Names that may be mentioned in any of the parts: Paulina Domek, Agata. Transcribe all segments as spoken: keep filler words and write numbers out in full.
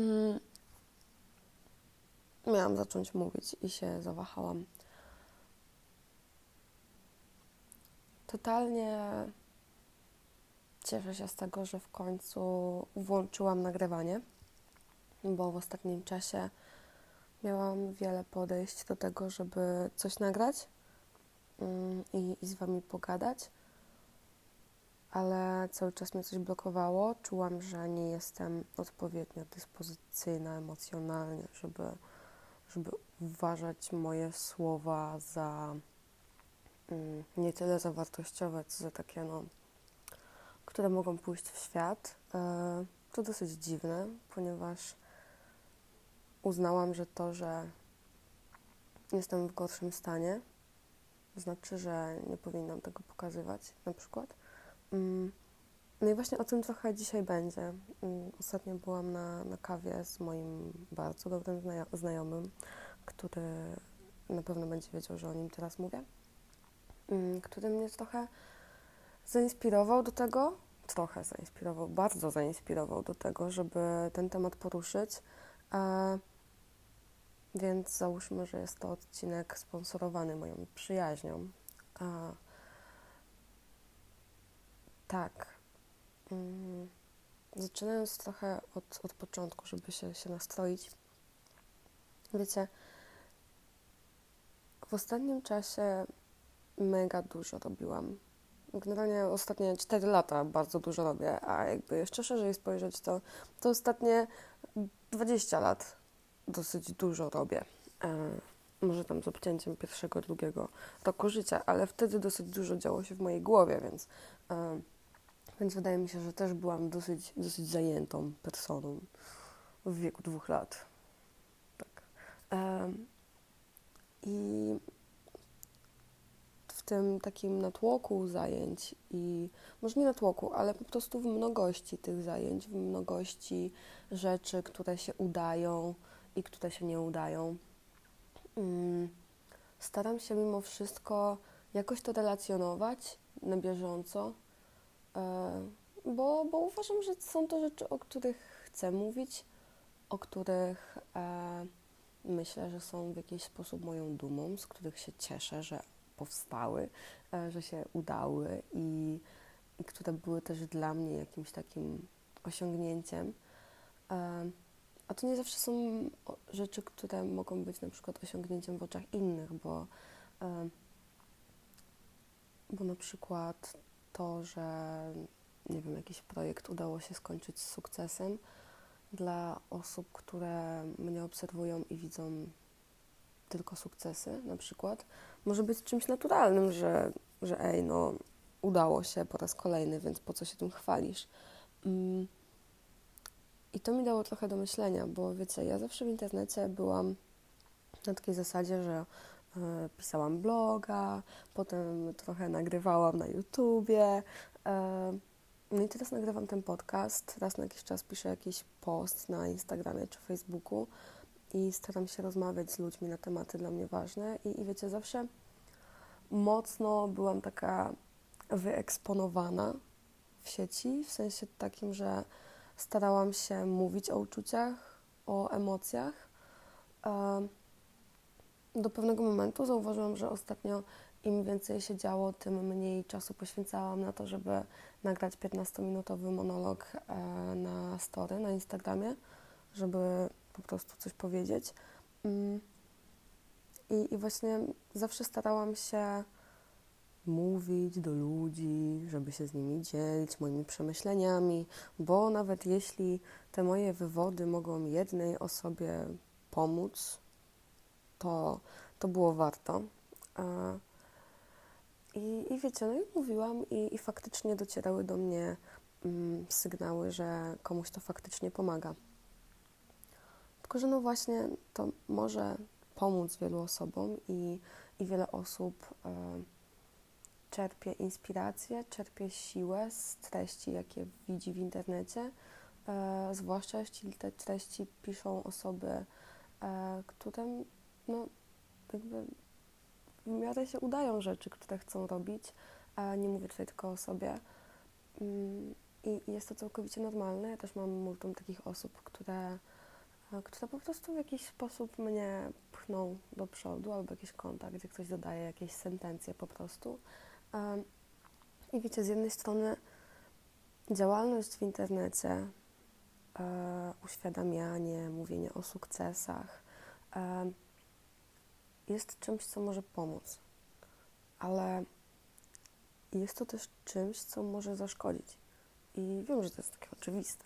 Mm. Miałam zacząć mówić i się zawahałam. Totalnie cieszę się z tego, że w końcu włączyłam nagrywanie, bo w ostatnim czasie miałam wiele podejść do tego, żeby coś nagrać i, i z Wami pogadać, ale cały czas mnie coś blokowało. Czułam, że nie jestem odpowiednio dyspozycyjna emocjonalnie, żeby, żeby uważać moje słowa za nie tyle za wartościowe, co za takie, no, które mogą pójść w świat. To dosyć dziwne, ponieważ uznałam, że to, że jestem w gorszym stanie, znaczy, że nie powinnam tego pokazywać, na przykład. No i właśnie o tym trochę dzisiaj będzie. Ostatnio byłam na, na kawie z moim bardzo dobrym znajomym, który na pewno będzie wiedział, że o nim teraz mówię, który mnie trochę zainspirował do tego, trochę zainspirował, bardzo zainspirował do tego, żeby ten temat poruszyć. E, więc załóżmy, że jest to odcinek sponsorowany moją przyjaźnią. E, tak. Mm, zaczynając trochę od, od początku, żeby się, się nastroić. Wiecie, w ostatnim czasie mega dużo robiłam. Generalnie ostatnie cztery lata bardzo dużo robię, a jakby jeszcze szerzej spojrzeć, to, to ostatnie dwadzieścia lat dosyć dużo robię. E, może tam z obcięciem pierwszego, drugiego roku życia, ale wtedy dosyć dużo działo się w mojej głowie, więc, e, więc wydaje mi się, że też byłam dosyć, dosyć zajętą personą w wieku dwóch lat. Tak. E, I... w tym takim natłoku zajęć i może nie natłoku, ale po prostu w mnogości tych zajęć, w mnogości rzeczy, które się udają i które się nie udają. Staram się mimo wszystko jakoś to relacjonować na bieżąco, bo, bo uważam, że są to rzeczy, o których chcę mówić, o których myślę, że są w jakiś sposób moją dumą, z których się cieszę, że powstały, że się udały i, i które były też dla mnie jakimś takim osiągnięciem. A to nie zawsze są rzeczy, które mogą być na przykład osiągnięciem w oczach innych, bo, bo na przykład to, że nie wiem, jakiś projekt udało się skończyć z sukcesem dla osób, które mnie obserwują i widzą tylko sukcesy na przykład, może być czymś naturalnym, że, że ej, no udało się po raz kolejny, więc po co się tym chwalisz? Mm. I to mi dało trochę do myślenia, bo wiecie, ja zawsze w internecie byłam na takiej zasadzie, że y, pisałam bloga, potem trochę nagrywałam na YouTubie, y, no i teraz nagrywam ten podcast, raz na jakiś czas piszę jakiś post na Instagramie czy Facebooku, i staram się rozmawiać z ludźmi na tematy dla mnie ważne. I, i wiecie, zawsze mocno byłam taka wyeksponowana w sieci, w sensie takim, że starałam się mówić o uczuciach, o emocjach. Do pewnego momentu zauważyłam, że ostatnio im więcej się działo, tym mniej czasu poświęcałam na to, żeby nagrać piętnastominutowy monolog na story, na Instagramie, żeby po prostu coś powiedzieć. I, i właśnie zawsze starałam się mówić do ludzi, żeby się z nimi dzielić moimi przemyśleniami, bo nawet jeśli te moje wywody mogą jednej osobie pomóc, to, to było warto. I, i wiecie, no i mówiłam i, i faktycznie docierały do mnie sygnały, że komuś to faktycznie pomaga. Tylko, że no właśnie to może pomóc wielu osobom i, i wiele osób y, czerpie inspirację, czerpie siłę z treści, jakie widzi w internecie, y, zwłaszcza jeśli te treści piszą osoby, y, którym no, jakby w miarę się udają rzeczy, które chcą robić, a nie mówię tutaj tylko o sobie. Y, I jest to całkowicie normalne. Ja też mam multum takich osób, które które po prostu w jakiś sposób mnie pchną do przodu, albo jakieś konta, gdzie ktoś dodaje jakieś sentencje po prostu. I wiecie, z jednej strony działalność w internecie, uświadamianie, mówienie o sukcesach jest czymś, co może pomóc, ale jest to też czymś, co może zaszkodzić. I wiem, że to jest takie oczywiste,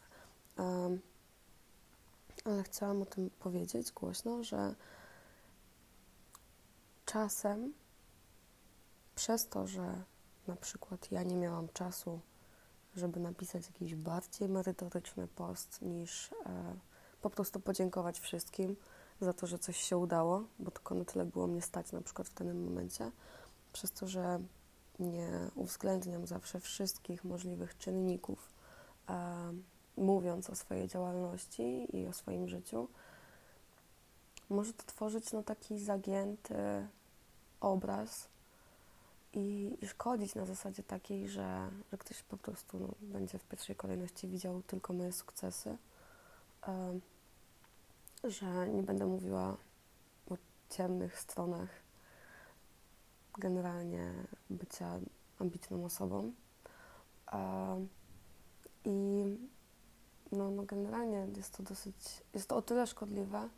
ale chciałam o tym powiedzieć głośno, że czasem przez to, że na przykład ja nie miałam czasu, żeby napisać jakiś bardziej merytoryczny post, niż e, po prostu podziękować wszystkim za to, że coś się udało, bo tylko na tyle było mnie stać na przykład w danym momencie, przez to, że nie uwzględniam zawsze wszystkich możliwych czynników, e, mówiąc o swojej działalności i o swoim życiu, może to tworzyć no, taki zagięty obraz i, i szkodzić na zasadzie takiej, że, że ktoś po prostu no, będzie w pierwszej kolejności widział tylko moje sukcesy, y, że nie będę mówiła o ciemnych stronach generalnie bycia ambitną osobą. Y, I no, no generalnie jest to dosyć, jest to o tyle szkodliwe,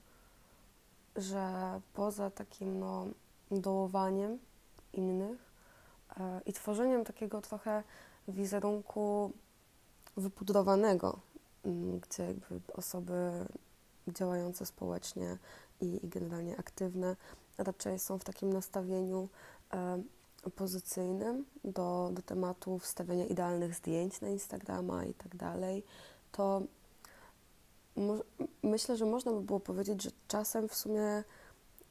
że poza takim no, dołowaniem innych e, i tworzeniem takiego trochę wizerunku wypudrowanego, m, gdzie jakby osoby działające społecznie i, i generalnie aktywne raczej są w takim nastawieniu e, pozycyjnym do, do tematu wstawiania idealnych zdjęć na Instagrama i tak dalej, to mo- myślę, że można by było powiedzieć, że czasem w sumie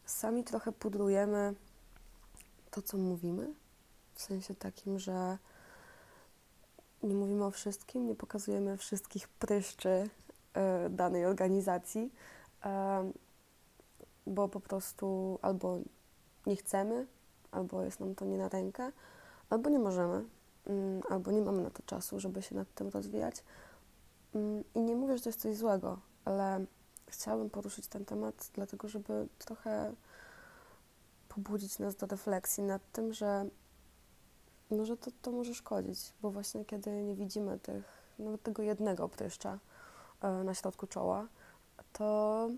sami trochę pudrujemy to, co mówimy, w sensie takim, że nie mówimy o wszystkim, nie pokazujemy wszystkich pryszczy y, danej organizacji, y, bo po prostu albo nie chcemy, albo jest nam to nie na rękę, albo nie możemy, y, albo nie mamy na to czasu, żeby się nad tym rozwijać. Y, I nie mówię, że to jest coś złego, ale chciałabym poruszyć ten temat, dlatego żeby trochę pobudzić nas do refleksji nad tym, że, no, że to, to może szkodzić, bo właśnie kiedy nie widzimy tych, nawet tego jednego pryszcza y, na środku czoła, to,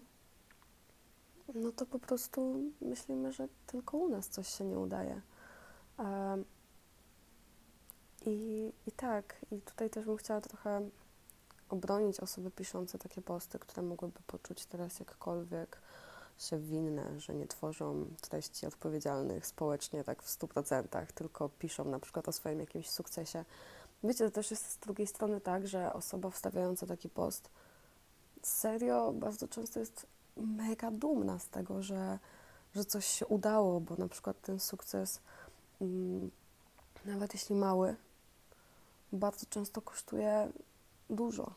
no, to po prostu myślimy, że tylko u nas coś się nie udaje. Y, i, I tak, i tutaj też bym chciała trochę obronić osoby piszące takie posty, które mogłyby poczuć teraz jakkolwiek się winne, że nie tworzą treści odpowiedzialnych społecznie tak w stu procentach, tylko piszą na przykład o swoim jakimś sukcesie. Wiecie, to też jest z drugiej strony tak, że osoba wstawiająca taki post serio bardzo często jest mega dumna z tego, że, że coś się udało, bo na przykład ten sukces, m, nawet jeśli mały, bardzo często kosztuje dużo.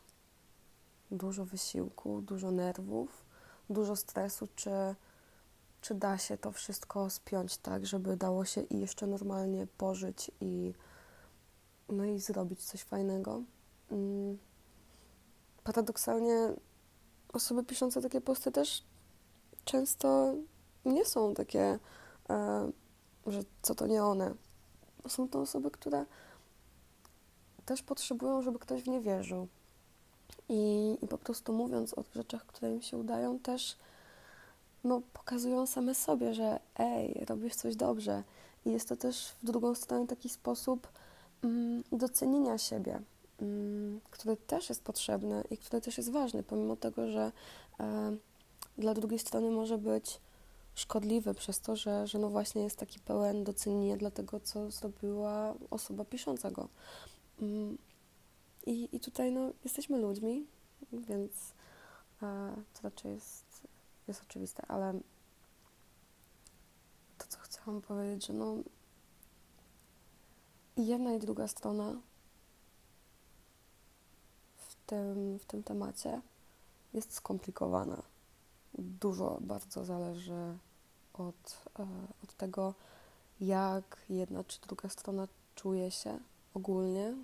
Dużo wysiłku, dużo nerwów, dużo stresu, czy, czy da się to wszystko spiąć tak, żeby dało się i jeszcze normalnie pożyć i, no i zrobić coś fajnego. Mm. Paradoksalnie osoby piszące takie posty też często nie są takie, e, że co to nie one. Są to osoby, które też potrzebują, żeby ktoś w nie wierzył. I, I po prostu mówiąc o rzeczach, które im się udają, też no, pokazują same sobie, że ej, robisz coś dobrze. I jest to też w drugą stronę taki sposób mm, docenienia siebie, mm, który też jest potrzebny i który też jest ważny, pomimo tego, że e, dla drugiej strony może być szkodliwy przez to, że, że no właśnie jest taki pełen docenienia dla tego, co zrobiła osoba pisząca go. Mm. I, I tutaj no, jesteśmy ludźmi, więc e, to raczej jest, jest oczywiste, ale to, co chciałam powiedzieć, że no i jedna i druga strona w tym, w tym temacie jest skomplikowana. Dużo bardzo zależy od, e, od tego, jak jedna czy druga strona czuje się ogólnie,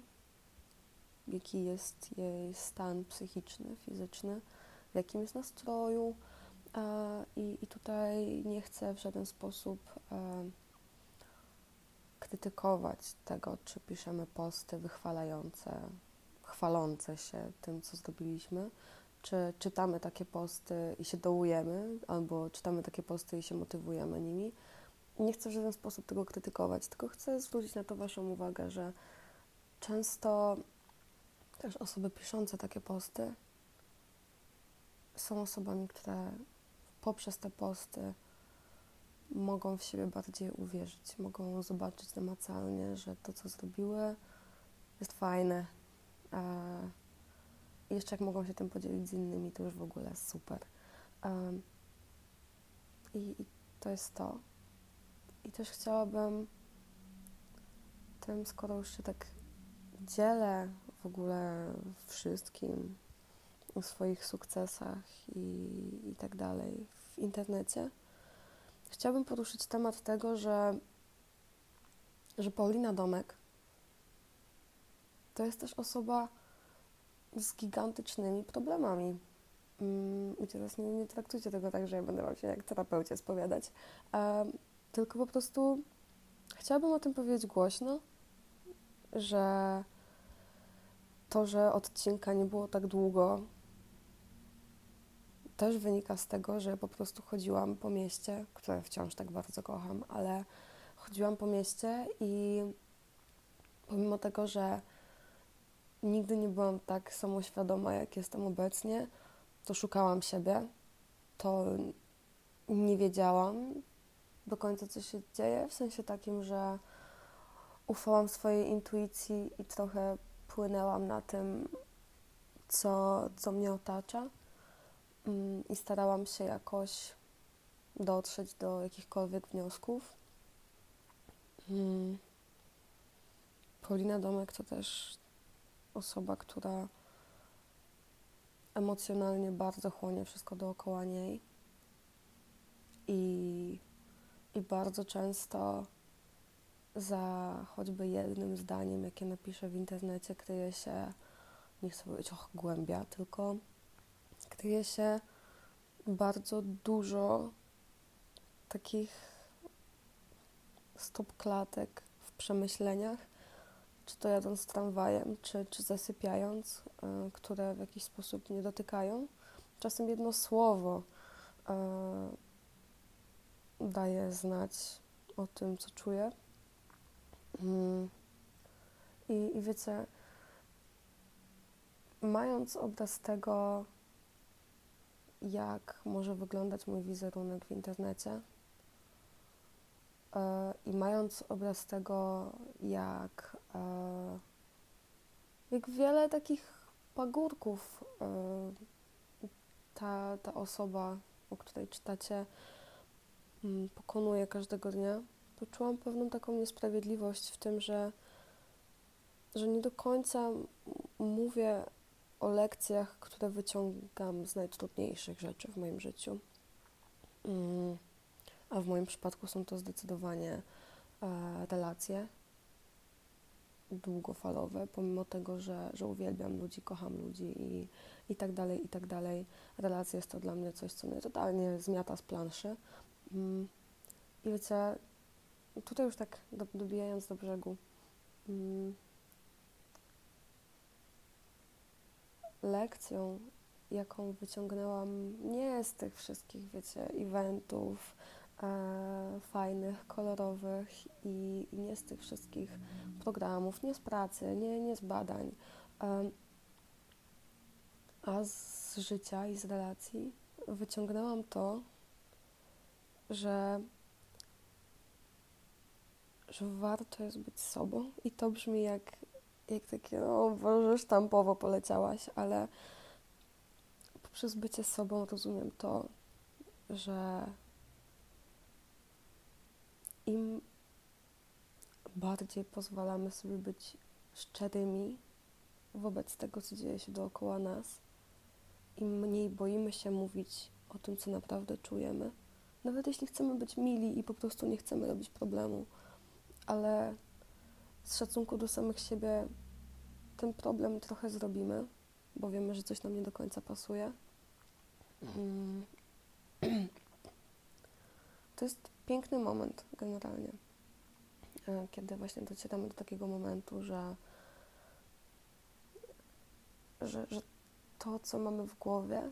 jaki jest jej stan psychiczny, fizyczny, w jakim jest nastroju i, i tutaj nie chcę w żaden sposób krytykować tego, czy piszemy posty wychwalające, chwalące się tym, co zrobiliśmy, czy czytamy takie posty i się dołujemy, albo czytamy takie posty i się motywujemy nimi. Nie chcę w żaden sposób tego krytykować, tylko chcę zwrócić na to Waszą uwagę, że często też osoby piszące takie posty są osobami, które poprzez te posty mogą w siebie bardziej uwierzyć, mogą zobaczyć namacalnie, że to, co zrobiły, jest fajne. I jeszcze jak mogą się tym podzielić z innymi, to już w ogóle super. I, i to jest to. I też chciałabym tym, skoro już się tak dzielę w ogóle wszystkim o swoich sukcesach i, i tak dalej w internecie, chciałabym poruszyć temat tego, że, że Paulina Domek to jest też osoba z gigantycznymi problemami. I teraz nie, nie traktujcie tego tak, że ja będę wam się jak terapeucie spowiadać, um, tylko po prostu chciałabym o tym powiedzieć głośno, że to, że odcinka nie było tak długo, też wynika z tego, że po prostu chodziłam po mieście, które wciąż tak bardzo kocham, ale chodziłam po mieście i pomimo tego, że nigdy nie byłam tak samoświadoma, jak jestem obecnie, to szukałam siebie, to nie wiedziałam do końca, co się dzieje, w sensie takim, że ufałam swojej intuicji i trochę płynęłam na tym, co, co mnie otacza i starałam się jakoś dotrzeć do jakichkolwiek wniosków. Paulina Domek to też osoba, która emocjonalnie bardzo chłonie wszystko dookoła niej i, i bardzo często za choćby jednym zdaniem, jakie napiszę w internecie, kryje się, nie chcę powiedzieć och, głębia, tylko kryje się bardzo dużo takich stopklatek w przemyśleniach, czy to jadąc tramwajem, czy, czy zasypiając, y, które w jakiś sposób mnie dotykają. Czasem jedno słowo y, daje znać o tym, co czuję. Mm. I, i wiecie, mając obraz tego, jak może wyglądać mój wizerunek w internecie, yy, i mając obraz tego, jak, yy, jak wiele takich pagórków yy, ta, ta osoba, o której czytacie, yy, pokonuje każdego dnia, poczułam pewną taką niesprawiedliwość w tym, że, że nie do końca mówię o lekcjach, które wyciągam z najtrudniejszych rzeczy w moim życiu. Mm. A w moim przypadku są to zdecydowanie e, relacje długofalowe, pomimo tego, że, że uwielbiam ludzi, kocham ludzi i, i tak dalej, i tak dalej. Relacje jest to dla mnie coś, co mnie totalnie zmiata z planszy. Mm. I wiecie, tutaj już tak dobijając do brzegu, lekcją, jaką wyciągnęłam nie z tych wszystkich, wiecie, eventów e, fajnych, kolorowych i, i nie z tych wszystkich programów, nie z pracy, nie, nie z badań, e, a z życia i z relacji wyciągnęłam to, że że warto jest być sobą i to brzmi jak, jak takie, no Boże, sztampowo poleciałaś, ale poprzez bycie sobą rozumiem to, że im bardziej pozwalamy sobie być szczerymi wobec tego, co dzieje się dookoła nas, im mniej boimy się mówić o tym, co naprawdę czujemy, nawet jeśli chcemy być mili i po prostu nie chcemy robić problemu, ale z szacunku do samych siebie ten problem trochę zrobimy, bo wiemy, że coś nam nie do końca pasuje, To jest piękny moment generalnie, kiedy właśnie docieramy do takiego momentu, że, że, że to, co mamy w głowie,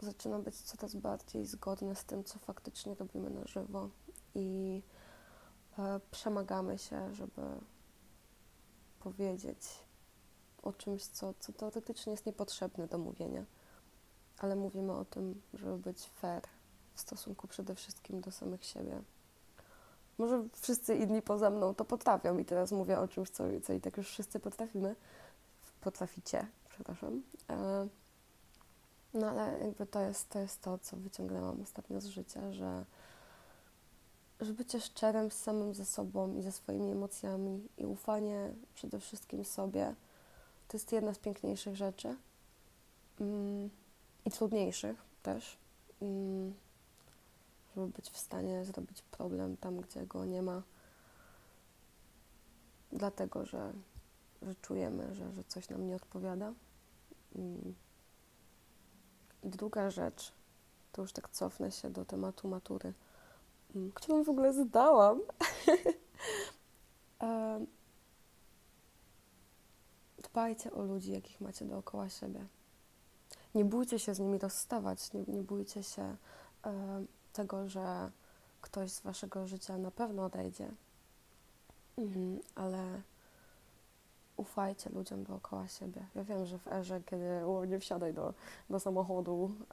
zaczyna być coraz bardziej zgodne z tym, co faktycznie robimy na żywo i przemagamy się, żeby powiedzieć o czymś, co, co teoretycznie jest niepotrzebne do mówienia, ale mówimy o tym, żeby być fair w stosunku przede wszystkim do samych siebie. Może wszyscy inni poza mną to potrafią i teraz mówię o czymś, co, co i tak już wszyscy potrafimy, potraficie, przepraszam. No ale jakby to jest to, jest to co wyciągnęłam ostatnio z życia, że żeby bycie szczerym z samym ze sobą i ze swoimi emocjami i ufanie przede wszystkim sobie, to jest jedna z piękniejszych rzeczy mm. i trudniejszych też, mm. żeby być w stanie zrobić problem tam, gdzie go nie ma, dlatego, że, że czujemy, że, że coś nam nie odpowiada. Mm. I druga rzecz, to już tak cofnę się do tematu matury, którą w ogóle zdałam. Dbajcie o ludzi, jakich macie dookoła siebie. Nie bójcie się z nimi rozstawać, nie, nie bójcie się um, tego, że ktoś z waszego życia na pewno odejdzie, mhm, ale ufajcie ludziom dookoła siebie. Ja wiem, że w erze, kiedy o, nie wsiadaj do, do samochodu e,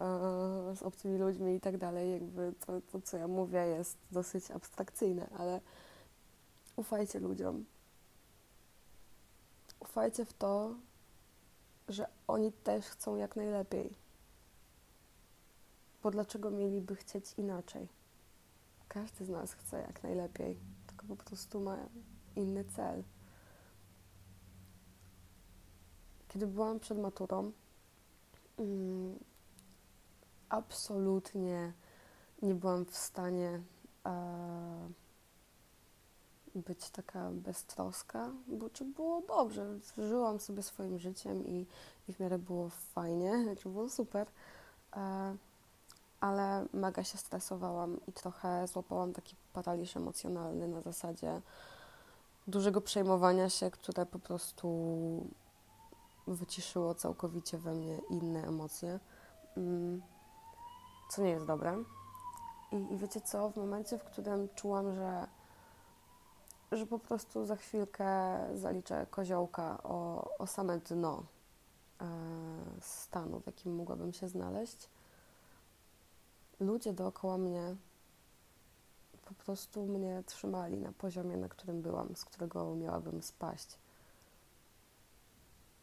z obcymi ludźmi i tak dalej, jakby to, to, co ja mówię, jest dosyć abstrakcyjne, ale ufajcie ludziom. Ufajcie w to, że oni też chcą jak najlepiej. Bo dlaczego mieliby chcieć inaczej? Każdy z nas chce jak najlepiej, tylko po prostu ma inny cel. Kiedy byłam przed maturą, mm, absolutnie nie byłam w stanie e, być taka beztroska, bo czy było dobrze, żyłam sobie swoim życiem i, i w miarę było fajnie, znaczy było super, e, ale mega się stresowałam i trochę złapałam taki paraliż emocjonalny na zasadzie dużego przejmowania się, które po prostu wyciszyło całkowicie we mnie inne emocje, co nie jest dobre. I, i wiecie co, w momencie, w którym czułam, że, że po prostu za chwilkę zaliczę koziołka o, o same dno e, stanu, w jakim mogłabym się znaleźć, ludzie dookoła mnie po prostu mnie trzymali na poziomie, na którym byłam, z którego miałabym spaść.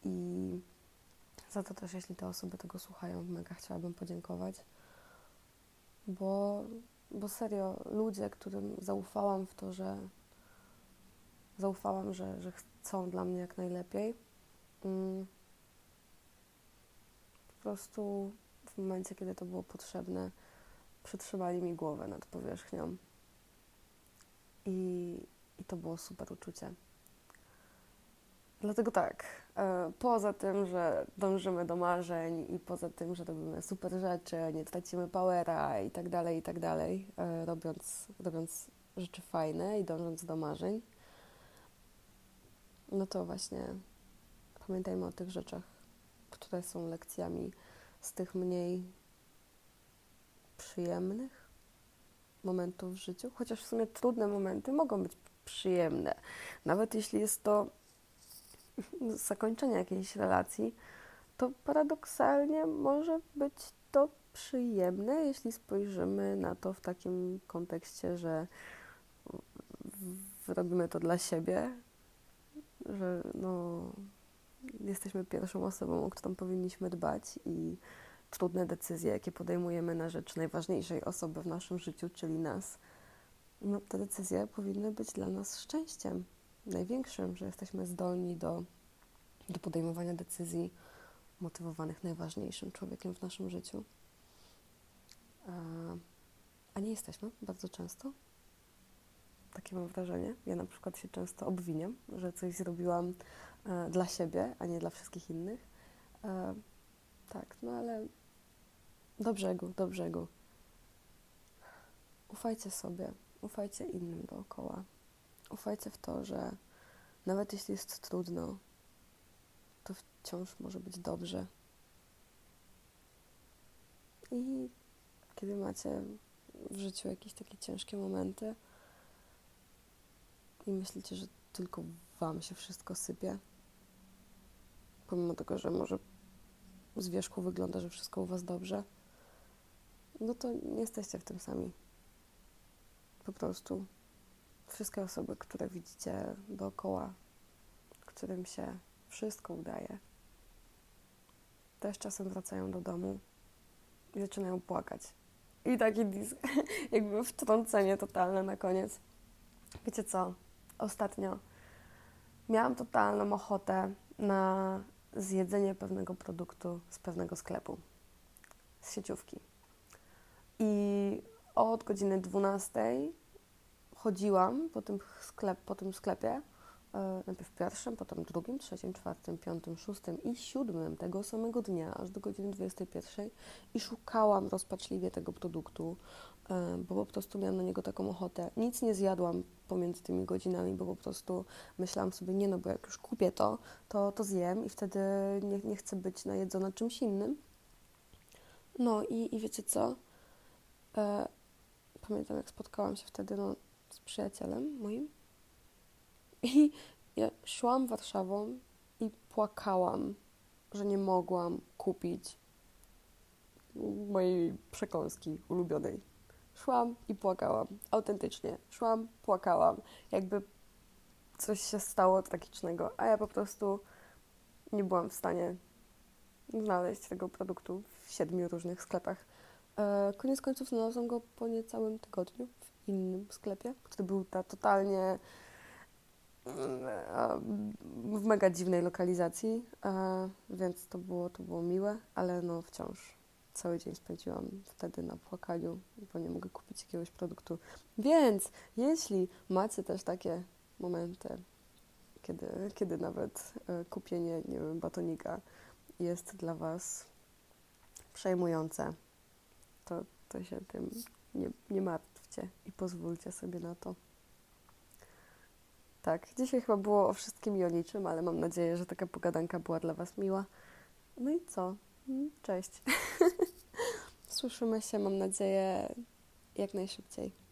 I za to też, jeśli te osoby tego słuchają, mega chciałabym podziękować, bo, bo serio, ludzie, którym zaufałam w to, że zaufałam, że, że chcą dla mnie jak najlepiej, mm, po prostu w momencie, kiedy to było potrzebne, przytrzymali mi głowę nad powierzchnią i, i to było super uczucie. Dlatego tak, poza tym, że dążymy do marzeń i poza tym, że robimy super rzeczy, nie tracimy powera i tak dalej, i tak dalej, robiąc, robiąc rzeczy fajne i dążąc do marzeń, no to właśnie pamiętajmy o tych rzeczach, które są lekcjami z tych mniej przyjemnych momentów w życiu, chociaż w sumie trudne momenty mogą być przyjemne, nawet jeśli jest to zakończenie jakiejś relacji, to paradoksalnie może być to przyjemne, jeśli spojrzymy na to w takim kontekście, że robimy to dla siebie, że no, jesteśmy pierwszą osobą, o którą powinniśmy dbać i trudne decyzje, jakie podejmujemy na rzecz najważniejszej osoby w naszym życiu, czyli nas, no, te decyzje powinny być dla nas szczęściem największym, że jesteśmy zdolni do, do podejmowania decyzji motywowanych najważniejszym człowiekiem w naszym życiu. A, a nie jesteśmy bardzo często. Takie mam wrażenie. Ja na przykład się często obwiniam, że coś zrobiłam e, dla siebie, a nie dla wszystkich innych. E, tak, no ale do brzegu, do brzegu. Ufajcie sobie, ufajcie innym dookoła. Ufajcie w to, że nawet jeśli jest trudno, to wciąż może być dobrze. I kiedy macie w życiu jakieś takie ciężkie momenty i myślicie, że tylko wam się wszystko sypie, pomimo tego, że może z wierzchu wygląda, że wszystko u was dobrze, no to nie jesteście w tym sami. Po prostu wszystkie osoby, które widzicie dookoła, którym się wszystko udaje, też czasem wracają do domu i zaczynają płakać. I taki dis- jakby wtrącenie totalne na koniec. Wiecie co? Ostatnio miałam totalną ochotę na zjedzenie pewnego produktu z pewnego sklepu, z sieciówki. I od godziny dwunastej chodziłam po tym, sklep, po tym sklepie, yy, najpierw pierwszym, potem drugim, trzecim, czwartym, piątym, szóstym i siódmym tego samego dnia, aż do godziny dwudziestej pierwszej i szukałam rozpaczliwie tego produktu, yy, bo po prostu miałam na niego taką ochotę. Nic nie zjadłam pomiędzy tymi godzinami, bo po prostu myślałam sobie, nie no, bo jak już kupię to, to, to zjem i wtedy nie, nie chcę być najedzona czymś innym. No i, i wiecie co? Yy, pamiętam, jak spotkałam się wtedy, no, z przyjacielem moim i ja szłam Warszawą i płakałam, że nie mogłam kupić mojej przekąski ulubionej. Szłam i płakałam, autentycznie. Szłam, płakałam, jakby coś się stało tragicznego, a ja po prostu nie byłam w stanie znaleźć tego produktu w siedmiu różnych sklepach. Koniec końców znalazłam go po niecałym tygodniu w innym sklepie, który był ta totalnie w mega dziwnej lokalizacji, więc to było, to było miłe, ale no wciąż cały dzień spędziłam wtedy na płakaniu, bo nie mogę kupić jakiegoś produktu. Więc jeśli macie też takie momenty, kiedy, kiedy nawet kupienie, nie wiem, batonika jest dla was przejmujące, To, to się tym nie, nie martwcie i pozwólcie sobie na to. Tak, dzisiaj chyba było o wszystkim i o niczym, ale mam nadzieję, że taka pogadanka była dla was miła. No i co? Cześć. Słyszymy się, mam nadzieję, jak najszybciej.